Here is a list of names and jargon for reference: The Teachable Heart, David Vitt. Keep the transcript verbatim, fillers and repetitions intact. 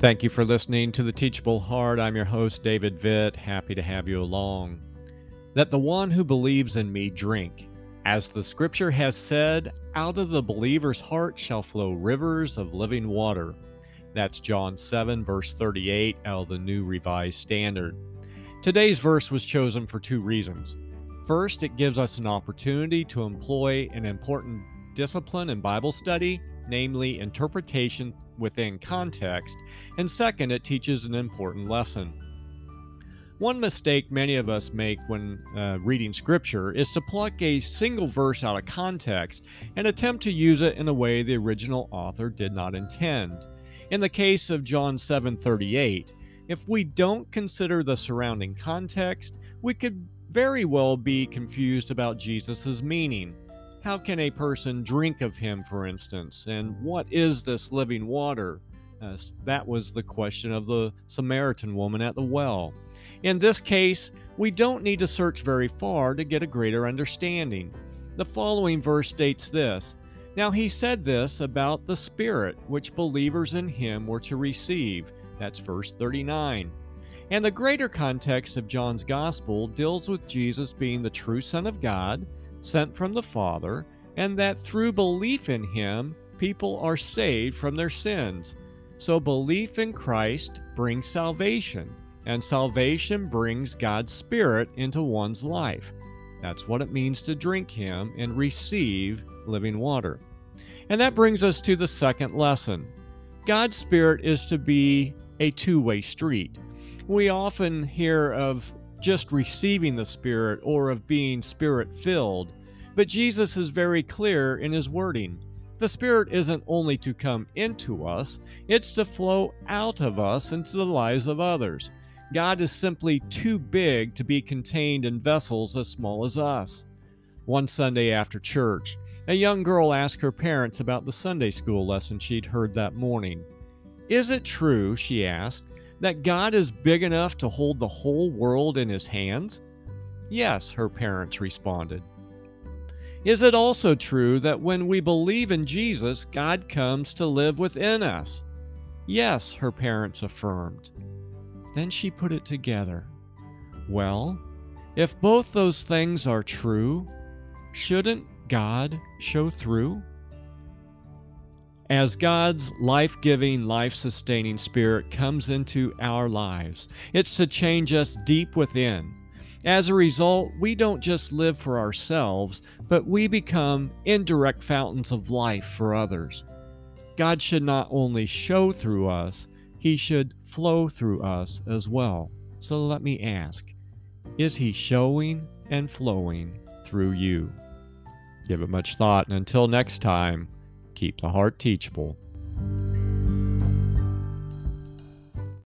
Thank you for listening to The Teachable Heart. I'm your host, David Vitt. Happy to have you along. Let the one who believes in me drink. As the scripture has said, out of the believer's heart shall flow rivers of living water. That's John seven, verse thirty-eight, out of the New Revised Standard. Today's verse was chosen for two reasons. First, it gives us an opportunity to employ an important discipline in Bible study, namely interpretation within context, and second, it teaches an important lesson. One mistake many of us make when uh, reading scripture is to pluck a single verse out of context and attempt to use it in a way the original author did not intend. In the case of John seven thirty-eight, if we don't consider the surrounding context, we could very well be confused about Jesus' meaning. How can a person drink of him, for instance? And what is this living water? Uh, that was the question of the Samaritan woman at the well. In this case, we don't need to search very far to get a greater understanding. The following verse states this: "Now he said this about the Spirit, which believers in him were to receive." That's verse thirty-nine. And the greater context of John's Gospel deals with Jesus being the true Son of God, sent from the Father, and that through belief in him, people are saved from their sins. So belief in Christ brings salvation, and salvation brings God's Spirit into one's life. That's what it means to drink him and receive living water. And that brings us to the second lesson. God's Spirit is to be a two-way street. We often hear of just receiving the Spirit or of being Spirit-filled, but Jesus is very clear in his wording. The Spirit isn't only to come into us, it's to flow out of us into the lives of others. God is simply too big to be contained in vessels as small as us. One Sunday after church, a young girl asked her parents about the Sunday school lesson she'd heard that morning. "Is it true," she asked, "that God is big enough to hold the whole world in his hands?" "Yes," her parents responded. "Is it also true that when we believe in Jesus, God comes to live within us?" "Yes," her parents affirmed. Then she put it together. Well, if both those things are true, shouldn't God show through? As God's life-giving, life-sustaining Spirit comes into our lives, it's to change us deep within. As a result, we don't just live for ourselves, but we become indirect fountains of life for others. God should not only show through us, he should flow through us as well. So let me ask, is he showing and flowing through you? Give it much thought, and until next time, keep the heart teachable.